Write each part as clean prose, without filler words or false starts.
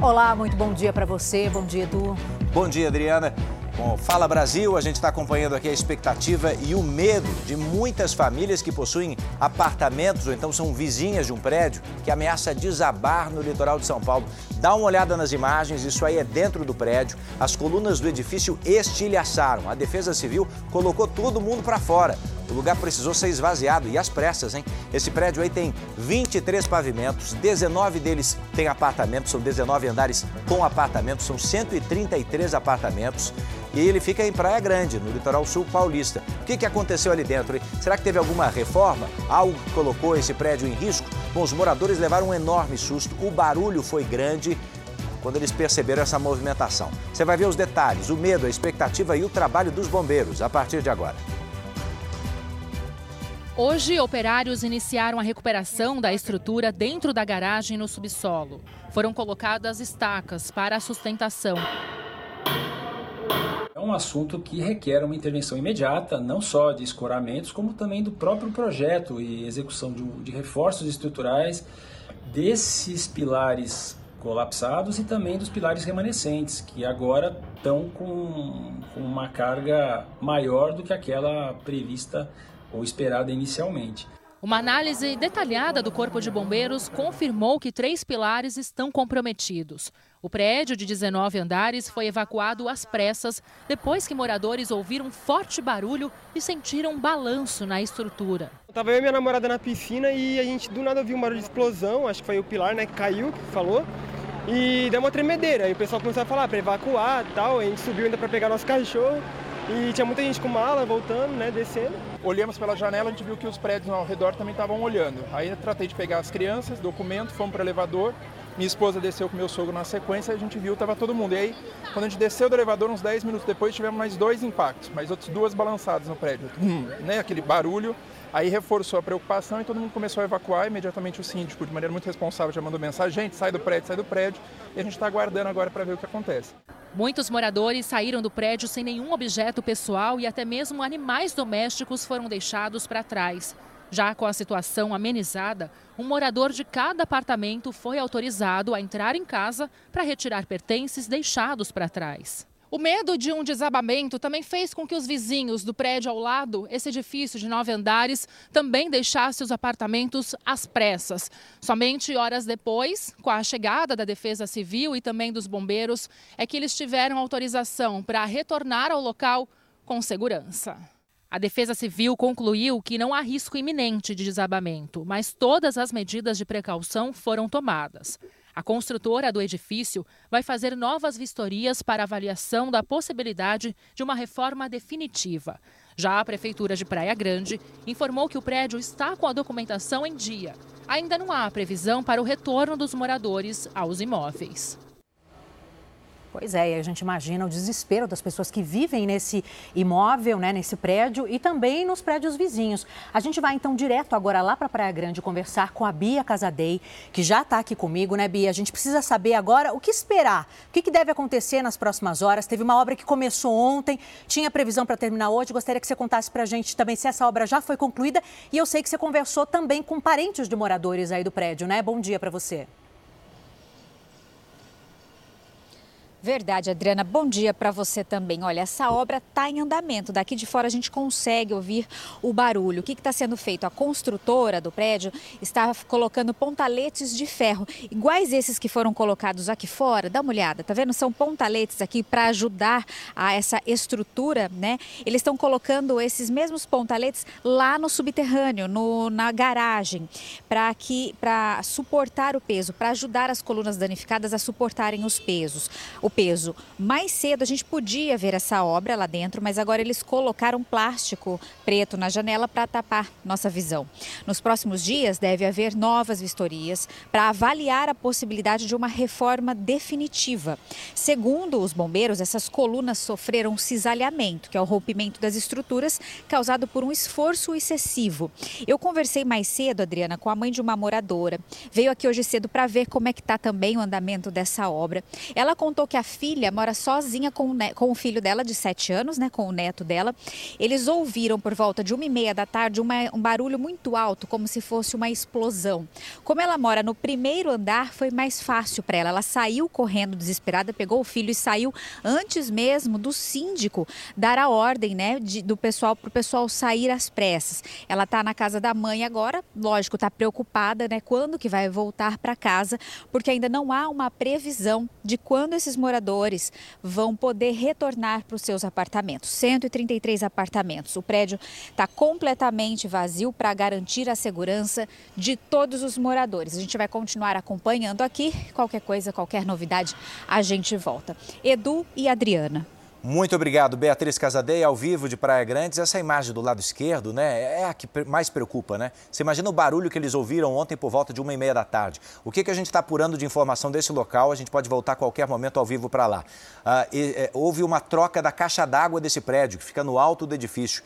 Olá, muito bom dia para você, bom dia, Edu. Bom dia, Adriana. Com Fala Brasil, a gente está acompanhando aqui a expectativa e o medo de muitas famílias que possuem apartamentos ou então são vizinhas de um prédio que ameaça desabar no litoral de São Paulo. Dá uma olhada nas imagens, isso aí é dentro do prédio. As colunas do edifício estilhaçaram. A Defesa Civil colocou todo mundo para fora. O lugar precisou ser esvaziado e às pressas, hein? Esse prédio aí tem 23 pavimentos, 19 deles têm apartamentos, são 19 andares com apartamentos, são 133 apartamentos. E ele fica em Praia Grande, no litoral sul paulista. O que aconteceu ali dentro, hein? Será que teve alguma reforma? Algo que colocou esse prédio em risco? Bom, os moradores levaram um enorme susto, o barulho foi grande quando eles perceberam essa movimentação. Você vai ver os detalhes, o medo, a expectativa e o trabalho dos bombeiros a partir de agora. Hoje, operários iniciaram a recuperação da estrutura dentro da garagem no subsolo. Foram colocadas estacas para a sustentação. É um assunto que requer uma intervenção imediata, não só de escoramentos, como também do próprio projeto e execução de reforços estruturais desses pilares colapsados e também dos pilares remanescentes, que agora estão com uma carga maior do que aquela prevista ou esperada inicialmente. Uma análise detalhada do Corpo de Bombeiros confirmou que 3 pilares estão comprometidos. O prédio de 19 andares foi evacuado às pressas depois que moradores ouviram um forte barulho e sentiram um balanço na estrutura. Estava eu e minha namorada na piscina e a gente do nada ouviu um barulho de explosão, acho que foi o pilar, né, que caiu, que falou, e deu uma tremedeira. E o pessoal começou a falar para evacuar e tal, a gente subiu ainda para pegar nosso cachorro. E tinha muita gente com mala voltando, né, descendo. Olhamos pela janela, a gente viu que os prédios ao redor também estavam olhando. Aí eu tratei de pegar as crianças, documento, fomos para o elevador. Minha esposa desceu com meu sogro na sequência, a gente viu que estava todo mundo. E aí, quando a gente desceu do elevador, uns 10 minutos depois, tivemos mais 2 impactos, mais outras 2 balançadas no prédio. Né, aquele barulho. Aí reforçou a preocupação e todo mundo começou a evacuar. Imediatamente o síndico, de maneira muito responsável, já mandou mensagem: gente, sai do prédio. E a gente está aguardando agora para ver o que acontece. Muitos moradores saíram do prédio sem nenhum objeto pessoal e até mesmo animais domésticos foram deixados para trás. Já com a situação amenizada, um morador de cada apartamento foi autorizado a entrar em casa para retirar pertences deixados para trás. O medo de um desabamento também fez com que os vizinhos do prédio ao lado, esse edifício de 9 andares, também deixasse os apartamentos às pressas. Somente horas depois, com a chegada da Defesa Civil e também dos bombeiros, é que eles tiveram autorização para retornar ao local com segurança. A Defesa Civil concluiu que não há risco iminente de desabamento, mas todas as medidas de precaução foram tomadas. A construtora do edifício vai fazer novas vistorias para avaliação da possibilidade de uma reforma definitiva. Já a Prefeitura de Praia Grande informou que o prédio está com a documentação em dia. Ainda não há previsão para o retorno dos moradores aos imóveis. Pois é, e a gente imagina o desespero das pessoas que vivem nesse imóvel, né, nesse prédio e também nos prédios vizinhos. A gente vai então direto agora lá para Praia Grande conversar com a Bia Casadei, que já está aqui comigo, né, Bia? A gente precisa saber agora o que esperar, o que deve acontecer nas próximas horas. Teve uma obra que começou ontem, tinha previsão para terminar hoje. Gostaria que você contasse para a gente também se essa obra já foi concluída. E eu sei que você conversou também com parentes de moradores aí do prédio, né? Bom dia para você. Verdade, Adriana. Bom dia para você também. Olha, essa obra está em andamento. Daqui de fora a gente consegue ouvir o barulho. O que está sendo feito? A construtora do prédio está colocando pontaletes de ferro, iguais esses que foram colocados aqui fora. Dá uma olhada, tá vendo? São pontaletes aqui para ajudar a essa estrutura, né? Eles estão colocando esses mesmos pontaletes lá no subterrâneo, na garagem, para suportar o peso, para ajudar as colunas danificadas a suportarem os pesos. O peso. Mais cedo a gente podia ver essa obra lá dentro, mas agora eles colocaram plástico preto na janela para tapar nossa visão. Nos próximos dias deve haver novas vistorias para avaliar a possibilidade de uma reforma definitiva. Segundo os bombeiros, essas colunas sofreram um cisalhamento, que é o rompimento das estruturas causado por um esforço excessivo. Eu conversei mais cedo, Adriana, com a mãe de uma moradora. Veio aqui hoje cedo para ver como é que está também o andamento dessa obra. Ela contou que que a filha mora sozinha com o filho dela de 7 anos, né, com o neto dela. Eles ouviram por volta de 1h30 da tarde um barulho muito alto, como se fosse uma explosão. Como ela mora no primeiro andar, foi mais fácil para ela. Ela saiu correndo desesperada, pegou o filho e saiu antes mesmo do síndico dar a ordem, né, para o pessoal sair às pressas. Ela está na casa da mãe agora, lógico, está preocupada, né, quando que vai voltar para casa, porque ainda não há uma previsão de quando esses moradores vão poder retornar para os seus apartamentos. 133 apartamentos. O prédio está completamente vazio para garantir a segurança de todos os moradores. A gente vai continuar acompanhando aqui. Qualquer coisa, qualquer novidade, a gente volta. Edu e Adriana. Muito obrigado, Beatriz Casadei, ao vivo de Praia Grande. Essa imagem do lado esquerdo, né, é a que mais preocupa, né? Você imagina o barulho que eles ouviram ontem por volta de 1h30 da tarde. O que a gente está apurando de informação desse local, a gente pode voltar a qualquer momento ao vivo para lá. Houve uma troca da caixa d'água desse prédio, que fica no alto do edifício,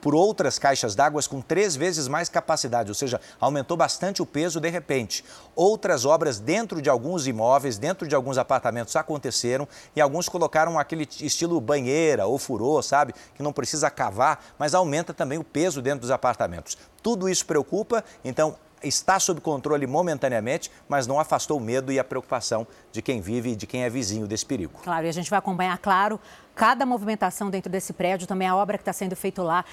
por outras caixas d'água com 3 vezes mais capacidade, ou seja, aumentou bastante o peso de repente. Outras obras dentro de alguns imóveis, dentro de alguns apartamentos aconteceram e alguns colocaram aquele estilo banheira ou furô, sabe? Que não precisa cavar, mas aumenta também o peso dentro dos apartamentos. Tudo isso preocupa, então está sob controle momentaneamente, mas não afastou o medo e a preocupação de quem vive e de quem é vizinho desse perigo. Claro, e a gente vai acompanhar, claro, cada movimentação dentro desse prédio, também a obra que está sendo feita lá,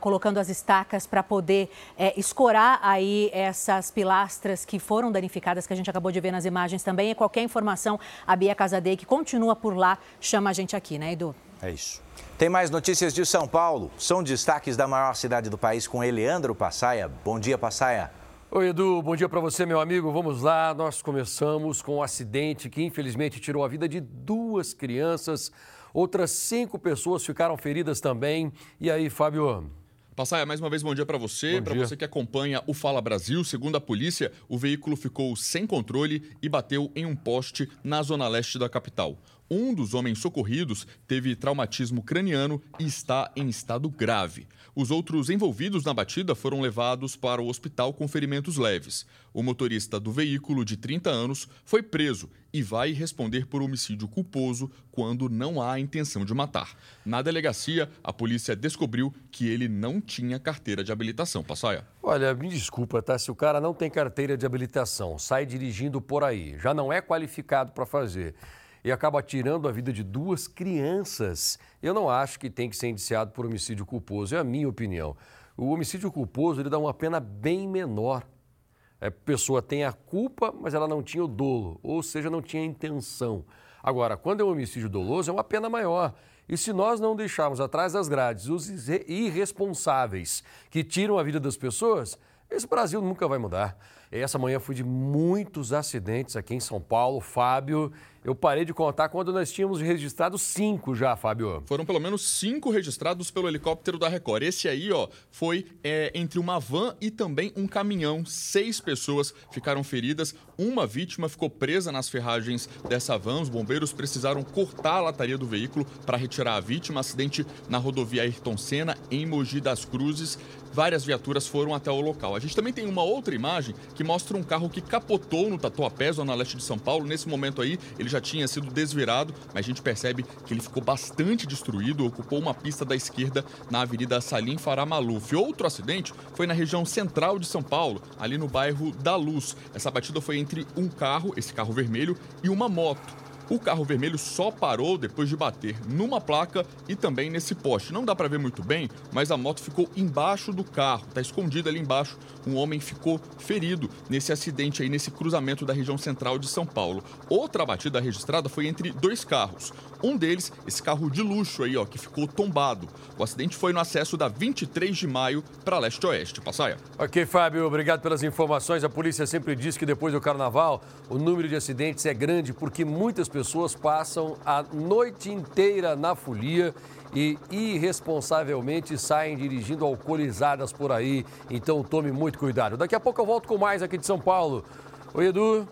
colocando as estacas para poder escorar aí essas pilastras que foram danificadas, que a gente acabou de ver nas imagens também. E qualquer informação, a Bia Casadei, que continua por lá, chama a gente aqui, né, Edu? É isso. Tem mais notícias de São Paulo. São destaques da maior cidade do país com Eleandro Passaia. Bom dia, Passaia. Oi, Edu. Bom dia para você, meu amigo. Vamos lá. Nós começamos com um acidente que, infelizmente, tirou a vida de 2 crianças. Outras 5 pessoas ficaram feridas também. E aí, Fábio? Passaia, mais uma vez, bom dia para você. Para você que acompanha o Fala Brasil, segundo a polícia, o veículo ficou sem controle e bateu em um poste na zona leste da capital. Um dos homens socorridos teve traumatismo craniano e está em estado grave. Os outros envolvidos na batida foram levados para o hospital com ferimentos leves. O motorista do veículo, de 30 anos, foi preso e vai responder por homicídio culposo quando não há intenção de matar. Na delegacia, a polícia descobriu que ele não tinha carteira de habilitação. Passaia. Olha, me desculpa, tá? Se o cara não tem carteira de habilitação, sai dirigindo por aí, já não é qualificado para fazer e acaba tirando a vida de 2 crianças, eu não acho que tem que ser indiciado por homicídio culposo, é a minha opinião. O homicídio culposo, ele dá uma pena bem menor. A pessoa tem a culpa, mas ela não tinha o dolo, ou seja, não tinha intenção. Agora, quando é um homicídio doloso, é uma pena maior. E se nós não deixarmos atrás das grades os irresponsáveis que tiram a vida das pessoas, esse Brasil nunca vai mudar. Essa manhã foi de muitos acidentes aqui em São Paulo, Fábio. Eu parei de contar quando nós tínhamos registrado 5 já, Fábio. Foram pelo menos 5 registrados pelo helicóptero da Record. Esse aí, ó, foi entre uma van e também um caminhão. 6 pessoas ficaram feridas. Uma vítima ficou presa nas ferragens dessa van. Os bombeiros precisaram cortar a lataria do veículo para retirar a vítima. Acidente na rodovia Ayrton Senna, em Mogi das Cruzes. Várias viaturas foram até o local. A gente também tem uma outra imagem que mostra um carro que capotou no Tatuapé, zona leste de São Paulo. Nesse momento aí, ele já tinha sido desvirado, mas a gente percebe que ele ficou bastante destruído, ocupou uma pista da esquerda na avenida Salim Farah Maluf. Outro acidente foi na região central de São Paulo, ali no bairro da Luz. Essa batida foi entre um carro, esse carro vermelho, e uma moto. O carro vermelho só parou depois de bater numa placa e também nesse poste. Não dá para ver muito bem, mas a moto ficou embaixo do carro, está escondida ali embaixo. Um homem ficou ferido nesse acidente aí, nesse cruzamento da região central de São Paulo. Outra batida registrada foi entre 2 carros. Um deles, esse carro de luxo aí, ó, que ficou tombado. O acidente foi no acesso da 23 de maio para leste-oeste. Passaia. Ok, Fábio, obrigado pelas informações. A polícia sempre diz que depois do carnaval o número de acidentes é grande porque muitas pessoas passam a noite inteira na folia e irresponsavelmente saem dirigindo alcoolizadas por aí. Então tome muito cuidado. Daqui a pouco eu volto com mais aqui de São Paulo. Oi, Edu.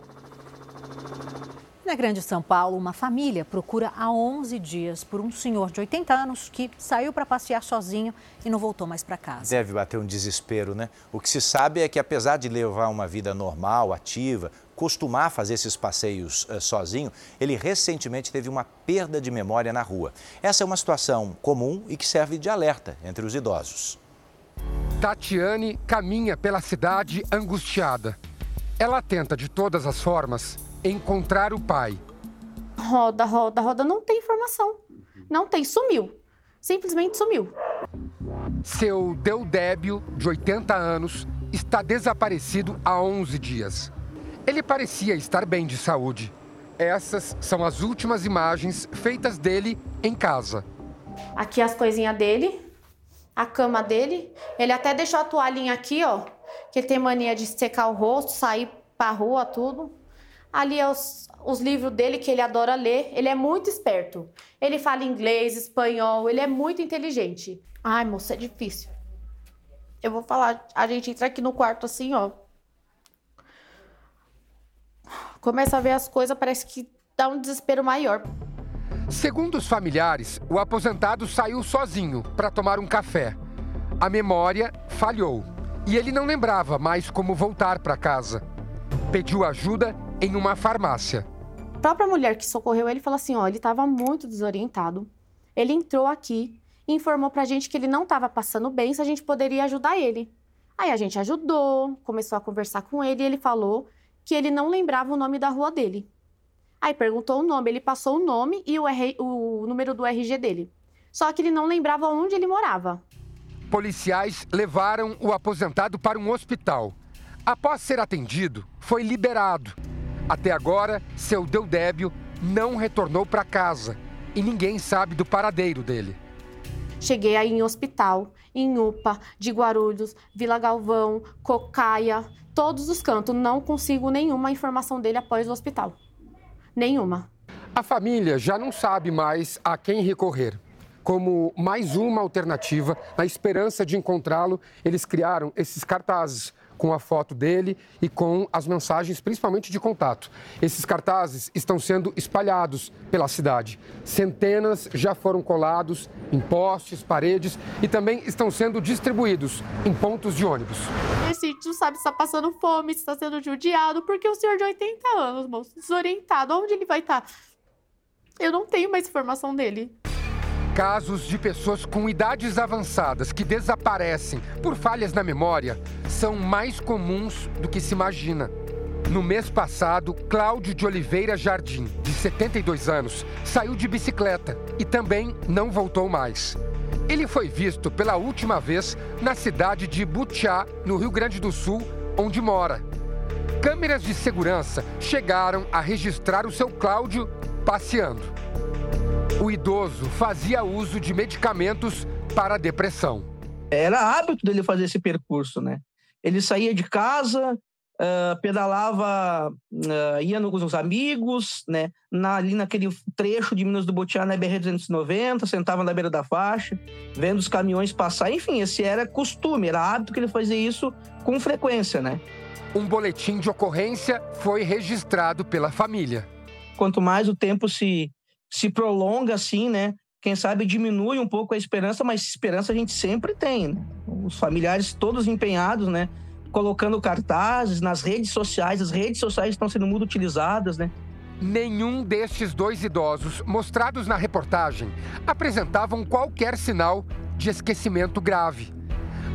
Na Grande São Paulo, uma família procura há 11 dias por um senhor de 80 anos que saiu para passear sozinho e não voltou mais para casa. Deve bater um desespero, né? O que se sabe é que, apesar de levar uma vida normal, ativa, costumar fazer esses passeios sozinho, ele recentemente teve uma perda de memória na rua. Essa é uma situação comum e que serve de alerta entre os idosos. Tatiane caminha pela cidade angustiada. Ela tenta, de todas as formas, encontrar o pai. Roda, roda, roda, não tem informação. Não tem, sumiu. Simplesmente sumiu. Seu Deodébio, de 80 anos, está desaparecido há 11 dias. Ele parecia estar bem de saúde. Essas são as últimas imagens feitas dele em casa. Aqui as coisinhas dele, a cama dele. Ele até deixou a toalhinha aqui, ó, que ele tem mania de secar o rosto, sair pra rua, tudo. Ali é os livros dele que ele adora ler. Ele é muito esperto. Ele fala inglês, espanhol, ele é muito inteligente. Ai, moça, é difícil. Eu vou falar, a gente entra aqui no quarto assim, ó. Começa a ver as coisas, parece que dá um desespero maior. Segundo os familiares, o aposentado saiu sozinho para tomar um café. A memória falhou e ele não lembrava mais como voltar para casa. Pediu ajuda em uma farmácia. A própria mulher que socorreu ele falou assim, ó, ele estava muito desorientado. Ele entrou aqui e informou pra gente que ele não estava passando bem, se a gente poderia ajudar ele. Aí a gente ajudou, começou a conversar com ele e ele falou que ele não lembrava o nome da rua dele. Aí perguntou o nome, ele passou o nome e o número do RG dele. Só que ele não lembrava onde ele morava. Policiais levaram o aposentado para um hospital. Após ser atendido, foi liberado. Até agora, seu Deodébio não retornou para casa e ninguém sabe do paradeiro dele. Cheguei aí em hospital, em UPA, de Guarulhos, Vila Galvão, Cocaia, todos os cantos. Não consigo nenhuma informação dele após o hospital. Nenhuma. A família já não sabe mais a quem recorrer. Como mais uma alternativa, na esperança de encontrá-lo, eles criaram esses cartazes com a foto dele e com as mensagens, principalmente de contato. Esses cartazes estão sendo espalhados pela cidade. Centenas já foram colados em postes, paredes e também estão sendo distribuídos em pontos de ônibus. Esse gente não sabe se está passando fome, se está sendo judiado, porque o senhor de 80 anos, moço, desorientado, onde ele vai estar? Eu não tenho mais informação dele. Casos de pessoas com idades avançadas que desaparecem por falhas na memória são mais comuns do que se imagina. No mês passado, Cláudio de Oliveira Jardim, de 72 anos, saiu de bicicleta e também não voltou mais. Ele foi visto pela última vez na cidade de Butiá, no Rio Grande do Sul, onde mora. Câmeras de segurança chegaram a registrar o seu Cláudio passeando. O idoso fazia uso de medicamentos para a depressão. Era hábito dele fazer esse percurso, né? Ele saía de casa, pedalava, ia com os amigos, né? Ali naquele trecho de Minas do Butiá, na BR-290, sentava na beira da faixa, vendo os caminhões passar. Enfim, esse era costume, era hábito que ele fazia isso com frequência, né? Um boletim de ocorrência foi registrado pela família. Quanto mais o tempo se prolonga assim, né? Quem sabe diminui um pouco a esperança, mas esperança a gente sempre tem, né? Os familiares todos empenhados, né? Colocando cartazes nas redes sociais, as redes sociais estão sendo muito utilizadas, né? Nenhum destes dois idosos mostrados na reportagem apresentavam qualquer sinal de esquecimento grave.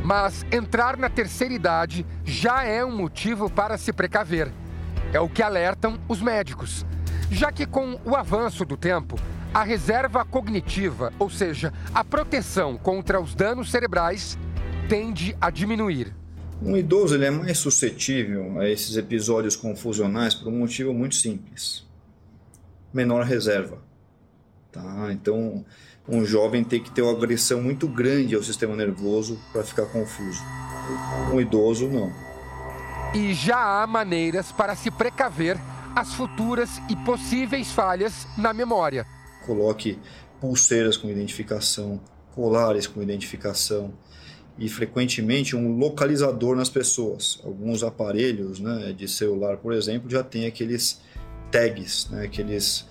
Mas entrar na terceira idade já é um motivo para se precaver. É o que alertam os médicos. Já que com o avanço do tempo, a reserva cognitiva, ou seja, a proteção contra os danos cerebrais, tende a diminuir. Um idoso ele é mais suscetível a esses episódios confusionais por um motivo muito simples. Menor reserva. Tá? Então, um jovem tem que ter uma agressão muito grande ao sistema nervoso para ficar confuso. Um idoso, não. E já há maneiras para se precaver as futuras e possíveis falhas na memória. Coloque pulseiras com identificação, colares com identificação e, frequentemente, um localizador nas pessoas. Alguns aparelhos, né, de celular, por exemplo, já tem aqueles tags, né? Aqueles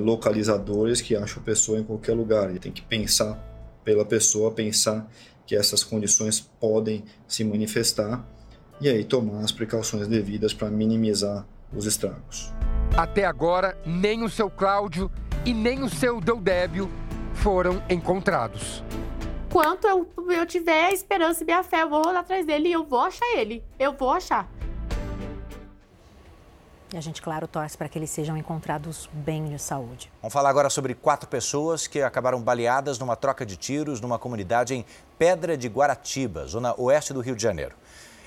localizadores que acham a pessoa em qualquer lugar. E tem que pensar pela pessoa, pensar que essas condições podem se manifestar e aí tomar as precauções devidas para minimizar os estragos. Até agora, nem o seu Cláudio e nem o seu Deodébio foram encontrados. Quanto eu tiver esperança e minha fé, eu vou lá atrás dele e eu vou achar ele. Eu vou achar. E a gente, claro, torce para que eles sejam encontrados bem de saúde. Vamos falar agora sobre 4 pessoas que acabaram baleadas numa troca de tiros numa comunidade em Pedra de Guaratiba, zona oeste do Rio de Janeiro.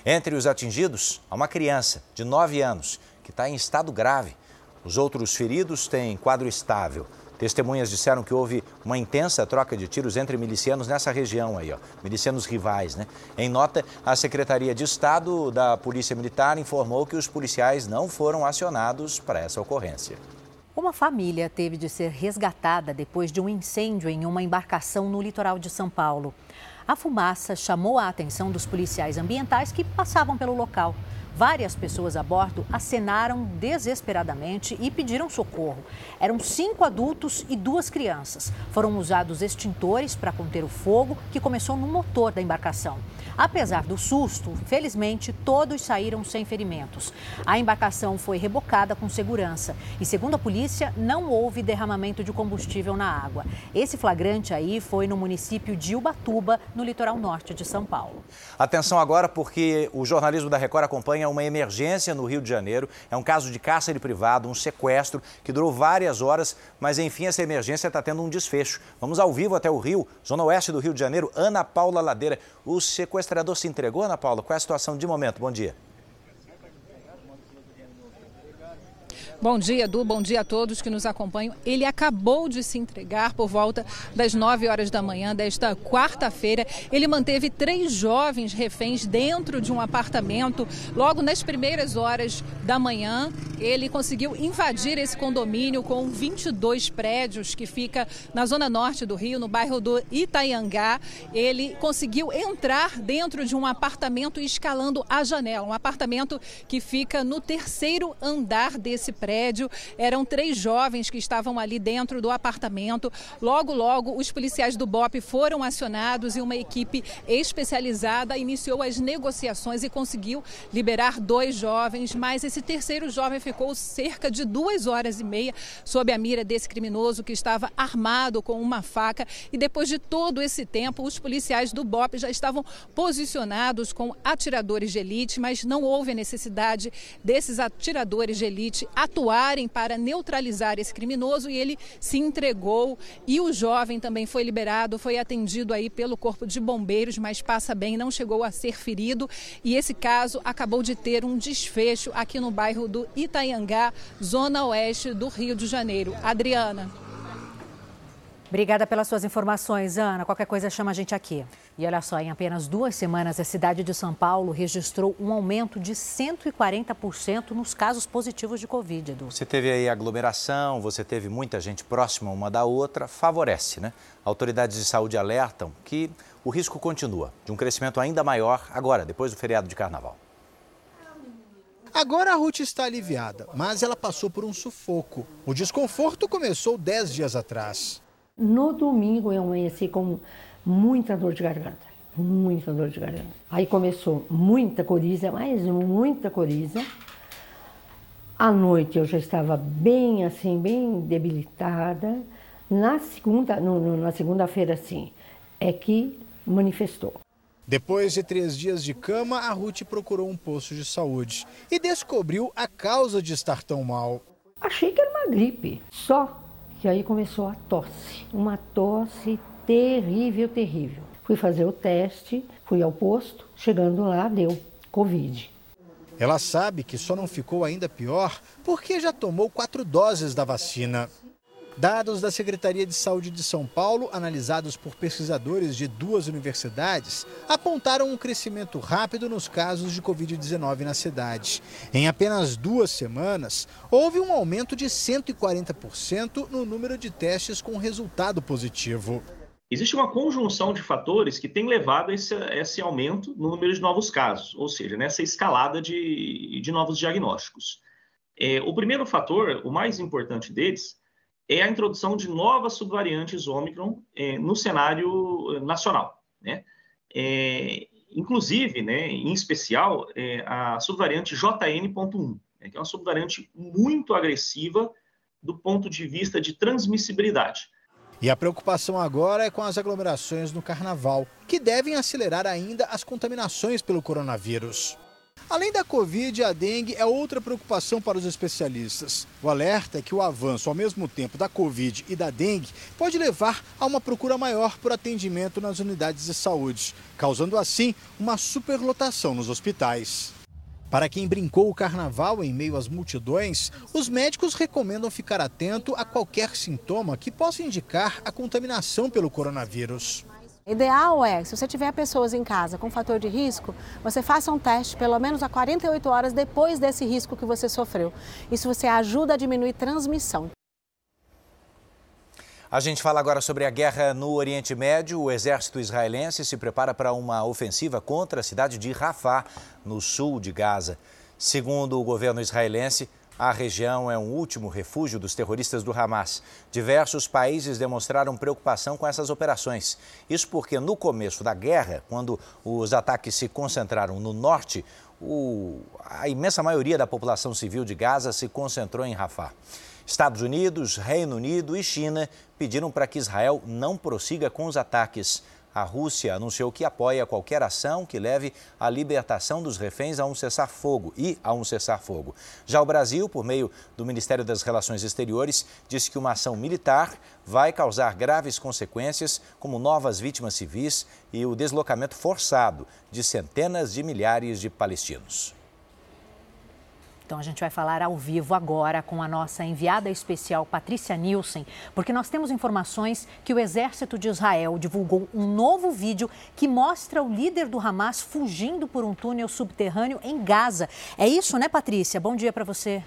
Entre os atingidos, há uma criança de 9 anos que está em estado grave. Os outros feridos têm quadro estável. Testemunhas disseram que houve uma intensa troca de tiros entre milicianos nessa região aí, ó, milicianos rivais, né? Em nota, a Secretaria de Estado da Polícia Militar informou que os policiais não foram acionados para essa ocorrência. Uma família teve de ser resgatada depois de um incêndio em uma embarcação no litoral de São Paulo. A fumaça chamou a atenção dos policiais ambientais que passavam pelo local. Várias pessoas a bordo acenaram desesperadamente e pediram socorro. Eram 5 adultos e 2 crianças. Foram usados extintores para conter o fogo, que começou no motor da embarcação. Apesar do susto, felizmente, todos saíram sem ferimentos. A embarcação foi rebocada com segurança e, segundo a polícia, não houve derramamento de combustível na água. Esse flagrante aí foi no município de Ubatuba, no litoral norte de São Paulo. Atenção agora, porque o jornalismo da Record acompanha uma emergência no Rio de Janeiro. É um caso de cárcere privado, um sequestro que durou várias horas, mas enfim, essa emergência está tendo um desfecho. Vamos ao vivo até o Rio, zona oeste do Rio de Janeiro, Ana Paula Ladeira. O sequestrador se entregou, Ana Paula? Qual é a situação de momento? Bom dia. Bom dia, Edu. Bom dia a todos que nos acompanham. Ele acabou de se entregar por volta das 9 horas da manhã desta quarta-feira. Ele manteve 3 jovens reféns dentro de um apartamento. Logo nas primeiras horas da manhã, ele conseguiu invadir esse condomínio com 22 prédios que fica na zona norte do Rio, no bairro do Itaiangá. Ele conseguiu entrar dentro de um apartamento escalando a janela. Um apartamento que fica no 3º andar desse prédio. Eram 3 jovens que estavam ali dentro do apartamento. Logo, os policiais do BOPE foram acionados e uma equipe especializada iniciou as negociações e conseguiu liberar 2 jovens, mas esse 3º jovem ficou cerca de 2 horas e meia sob a mira desse criminoso que estava armado com uma faca. E depois de todo esse tempo, os policiais do BOPE já estavam posicionados com atiradores de elite, mas não houve a necessidade desses atiradores de elite atuarem para neutralizar esse criminoso e ele se entregou. E o jovem também foi liberado, foi atendido aí pelo Corpo de Bombeiros, mas passa bem, não chegou a ser ferido. E esse caso acabou de ter um desfecho aqui no bairro do Itaiangá, zona oeste do Rio de Janeiro. Adriana. Obrigada pelas suas informações, Ana. Qualquer coisa chama a gente aqui. E olha só, em apenas 2 semanas, a cidade de São Paulo registrou um aumento de 140% nos casos positivos de Covid, Edu. Você teve aí aglomeração, você teve muita gente próxima uma da outra, favorece, né? Autoridades de saúde alertam que o risco continua de um crescimento ainda maior agora, depois do feriado de Carnaval. Agora a Ruth está aliviada, mas ela passou por um sufoco. O desconforto começou 10 dias atrás. No domingo eu amanheci com muita dor de garganta. Aí começou muita coriza. À noite eu já estava bem debilitada. Na segunda-feira, sim, é que manifestou. Depois de 3 dias de cama, a Ruth procurou um posto de saúde e descobriu a causa de estar tão mal. Achei que era uma gripe, só que aí começou a tosse, uma tosse terrível. Fui fazer o teste, fui ao posto, chegando lá, deu Covid. Ela sabe que só não ficou ainda pior porque já tomou 4 doses da vacina. Dados da Secretaria de Saúde de São Paulo, analisados por pesquisadores de 2 universidades, apontaram um crescimento rápido nos casos de Covid-19 na cidade. Em apenas 2 semanas, houve um aumento de 140% no número de testes com resultado positivo. Existe uma conjunção de fatores que tem levado a esse aumento no número de novos casos, ou seja, nessa escalada de novos diagnósticos. O primeiro fator, o mais importante deles, é a introdução de novas subvariantes Ômicron no cenário nacional, né? Inclusive, né, em especial, a subvariante JN.1, né, que é uma subvariante muito agressiva do ponto de vista de transmissibilidade. E a preocupação agora é com as aglomerações no Carnaval, que devem acelerar ainda as contaminações pelo coronavírus. Além da Covid, a dengue é outra preocupação para os especialistas. O alerta é que o avanço ao mesmo tempo da Covid e da dengue pode levar a uma procura maior por atendimento nas unidades de saúde, causando assim uma superlotação nos hospitais. Para quem brincou o carnaval em meio às multidões, os médicos recomendam ficar atento a qualquer sintoma que possa indicar a contaminação pelo coronavírus. O ideal é, se você tiver pessoas em casa com fator de risco, você faça um teste pelo menos a 48 horas depois desse risco que você sofreu. Isso você ajuda a diminuir transmissão. A gente fala agora sobre a guerra no Oriente Médio. O exército israelense se prepara para uma ofensiva contra a cidade de Rafah, no sul de Gaza. Segundo o governo israelense, a região é um último refúgio dos terroristas do Hamas. Diversos países demonstraram preocupação com essas operações. Isso porque no começo da guerra, quando os ataques se concentraram no norte, a imensa maioria da população civil de Gaza se concentrou em Rafah. Estados Unidos, Reino Unido e China pediram para que Israel não prossiga com os ataques. A Rússia anunciou que apoia qualquer ação que leve à libertação dos reféns a um cessar-fogo. Já o Brasil, por meio do Ministério das Relações Exteriores, disse que uma ação militar vai causar graves consequências, como novas vítimas civis e o deslocamento forçado de centenas de milhares de palestinos. Então, a gente vai falar ao vivo agora com a nossa enviada especial, Patrícia Nielsen, porque nós temos informações que o Exército de Israel divulgou um novo vídeo que mostra o líder do Hamas fugindo por um túnel subterrâneo em Gaza. É isso, né, Patrícia? Bom dia para você.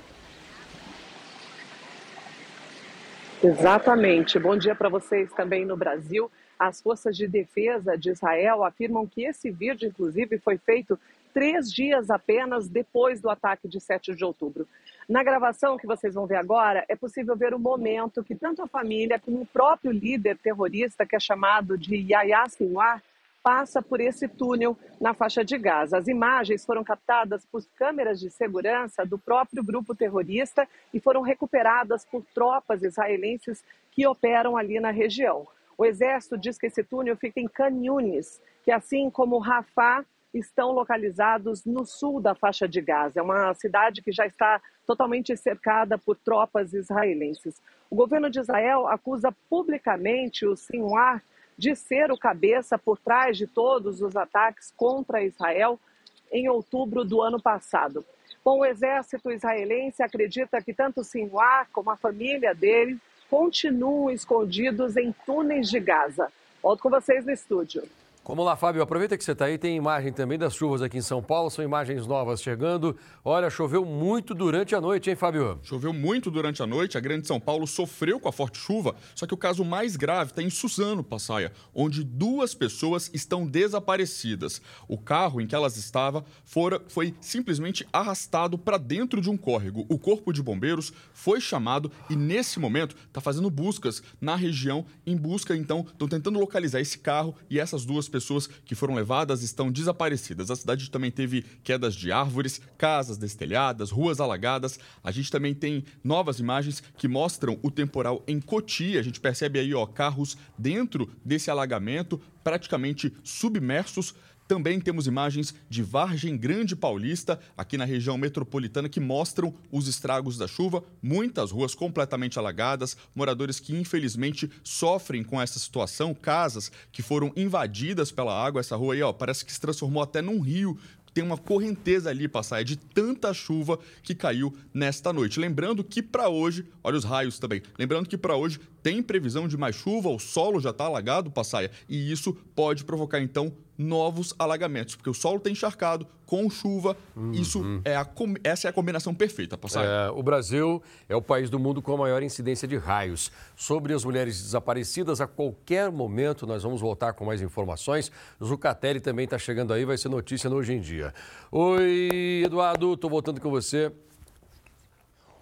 Exatamente. Bom dia para vocês também no Brasil. As forças de defesa de Israel afirmam que esse vídeo, inclusive, foi feito 3 dias apenas depois do ataque de 7 de outubro. Na gravação que vocês vão ver agora, é possível ver o momento que tanto a família como o próprio líder terrorista, que é chamado de Yahya Sinwar, passa por esse túnel na faixa de Gaza. As imagens foram captadas por câmeras de segurança do próprio grupo terrorista e foram recuperadas por tropas israelenses que operam ali na região. O exército diz que esse túnel fica em Khan Younis, que assim como Rafah, estão localizados no sul da faixa de Gaza. É uma cidade que já está totalmente cercada por tropas israelenses. O governo de Israel acusa publicamente o Sinwar de ser o cabeça por trás de todos os ataques contra Israel em outubro do ano passado. Bom, o exército israelense acredita que tanto Sinwar como a família dele continuam escondidos em túneis de Gaza. Volto com vocês no estúdio. Vamos lá, Fábio, aproveita que você está aí, tem imagem também das chuvas aqui em São Paulo, são imagens novas chegando. Olha, choveu muito durante a noite, hein, Fábio? Choveu muito durante a noite, a Grande São Paulo sofreu com a forte chuva, só que o caso mais grave está em Suzano, Passaia, onde 2 pessoas estão desaparecidas. O carro em que elas estavam foi simplesmente arrastado para dentro de um córrego. O Corpo de Bombeiros foi chamado e, nesse momento, está fazendo buscas na região, estão tentando localizar esse carro e essas 2 pessoas que foram levadas estão desaparecidas. A cidade também teve quedas de árvores, casas destelhadas, ruas alagadas. A gente também tem novas imagens que mostram o temporal em Cotia. A gente percebe aí, carros dentro desse alagamento, praticamente submersos. Também temos imagens de Vargem Grande Paulista, aqui na região metropolitana, que mostram os estragos da chuva. Muitas ruas completamente alagadas, moradores que infelizmente sofrem com essa situação, casas que foram invadidas pela água. Essa rua aí, parece que se transformou até num rio. Tem uma correnteza ali, Passaia, de tanta chuva que caiu nesta noite. Lembrando que para hoje, olha os raios também, tem previsão de mais chuva, o solo já está alagado, Passaia, e isso pode provocar, então, novos alagamentos, porque o solo está encharcado com chuva, essa é a combinação perfeita, Passaia. O Brasil é o país do mundo com a maior incidência de raios. Sobre as mulheres desaparecidas, a qualquer momento nós vamos voltar com mais informações. Zucatelli também está chegando aí, vai ser notícia no Hoje em Dia. Oi, Eduardo, estou voltando com você.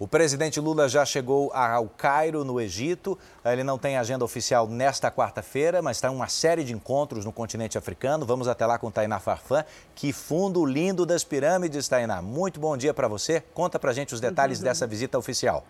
O presidente Lula já chegou ao Cairo, no Egito. Ele não tem agenda oficial nesta quarta-feira, mas está uma série de encontros no continente africano. Vamos até lá com Tainá Farfã. Que fundo lindo das pirâmides, Tainá. Muito bom dia para você. Conta para a gente os detalhes dessa visita oficial.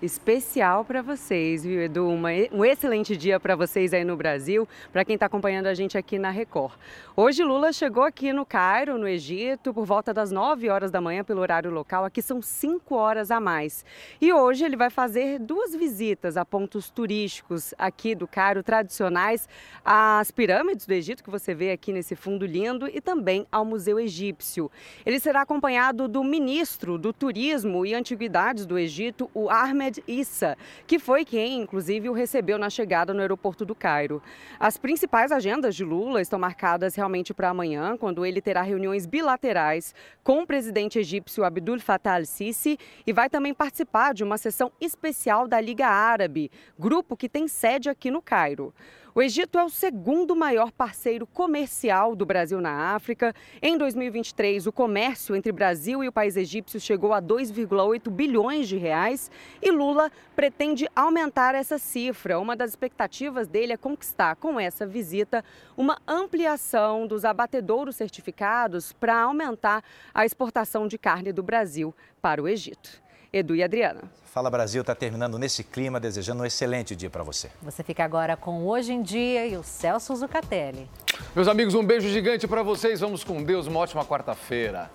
Especial para vocês, viu, Edu? Um excelente dia para vocês aí no Brasil, para quem está acompanhando a gente aqui na Record. Hoje Lula chegou aqui no Cairo, no Egito, por volta das 9 horas da manhã pelo horário local, aqui são 5 horas a mais. E hoje ele vai fazer duas visitas a pontos turísticos aqui do Cairo, tradicionais, às pirâmides do Egito, que você vê aqui nesse fundo lindo, e também ao Museu Egípcio. Ele será acompanhado do ministro do Turismo e Antiguidades do Egito, o Ahmed Issa, que foi quem, inclusive, o recebeu na chegada no aeroporto do Cairo. As principais agendas de Lula estão marcadas realmente para amanhã, quando ele terá reuniões bilaterais com o presidente egípcio Abdel Fattah al-Sisi e vai também participar de uma sessão especial da Liga Árabe, grupo que tem sede aqui no Cairo. O Egito é o segundo maior parceiro comercial do Brasil na África. Em 2023, o comércio entre Brasil e o país egípcio chegou a 2,8 bilhões de reais e Lula pretende aumentar essa cifra. Uma das expectativas dele é conquistar, com essa visita, uma ampliação dos abatedouros certificados para aumentar a exportação de carne do Brasil para o Egito. Edu e Adriana. Fala Brasil está terminando nesse clima, desejando um excelente dia para você. Você fica agora com Hoje em Dia e o Celso Zucatelli. Meus amigos, um beijo gigante para vocês. Vamos com Deus, uma ótima quarta-feira.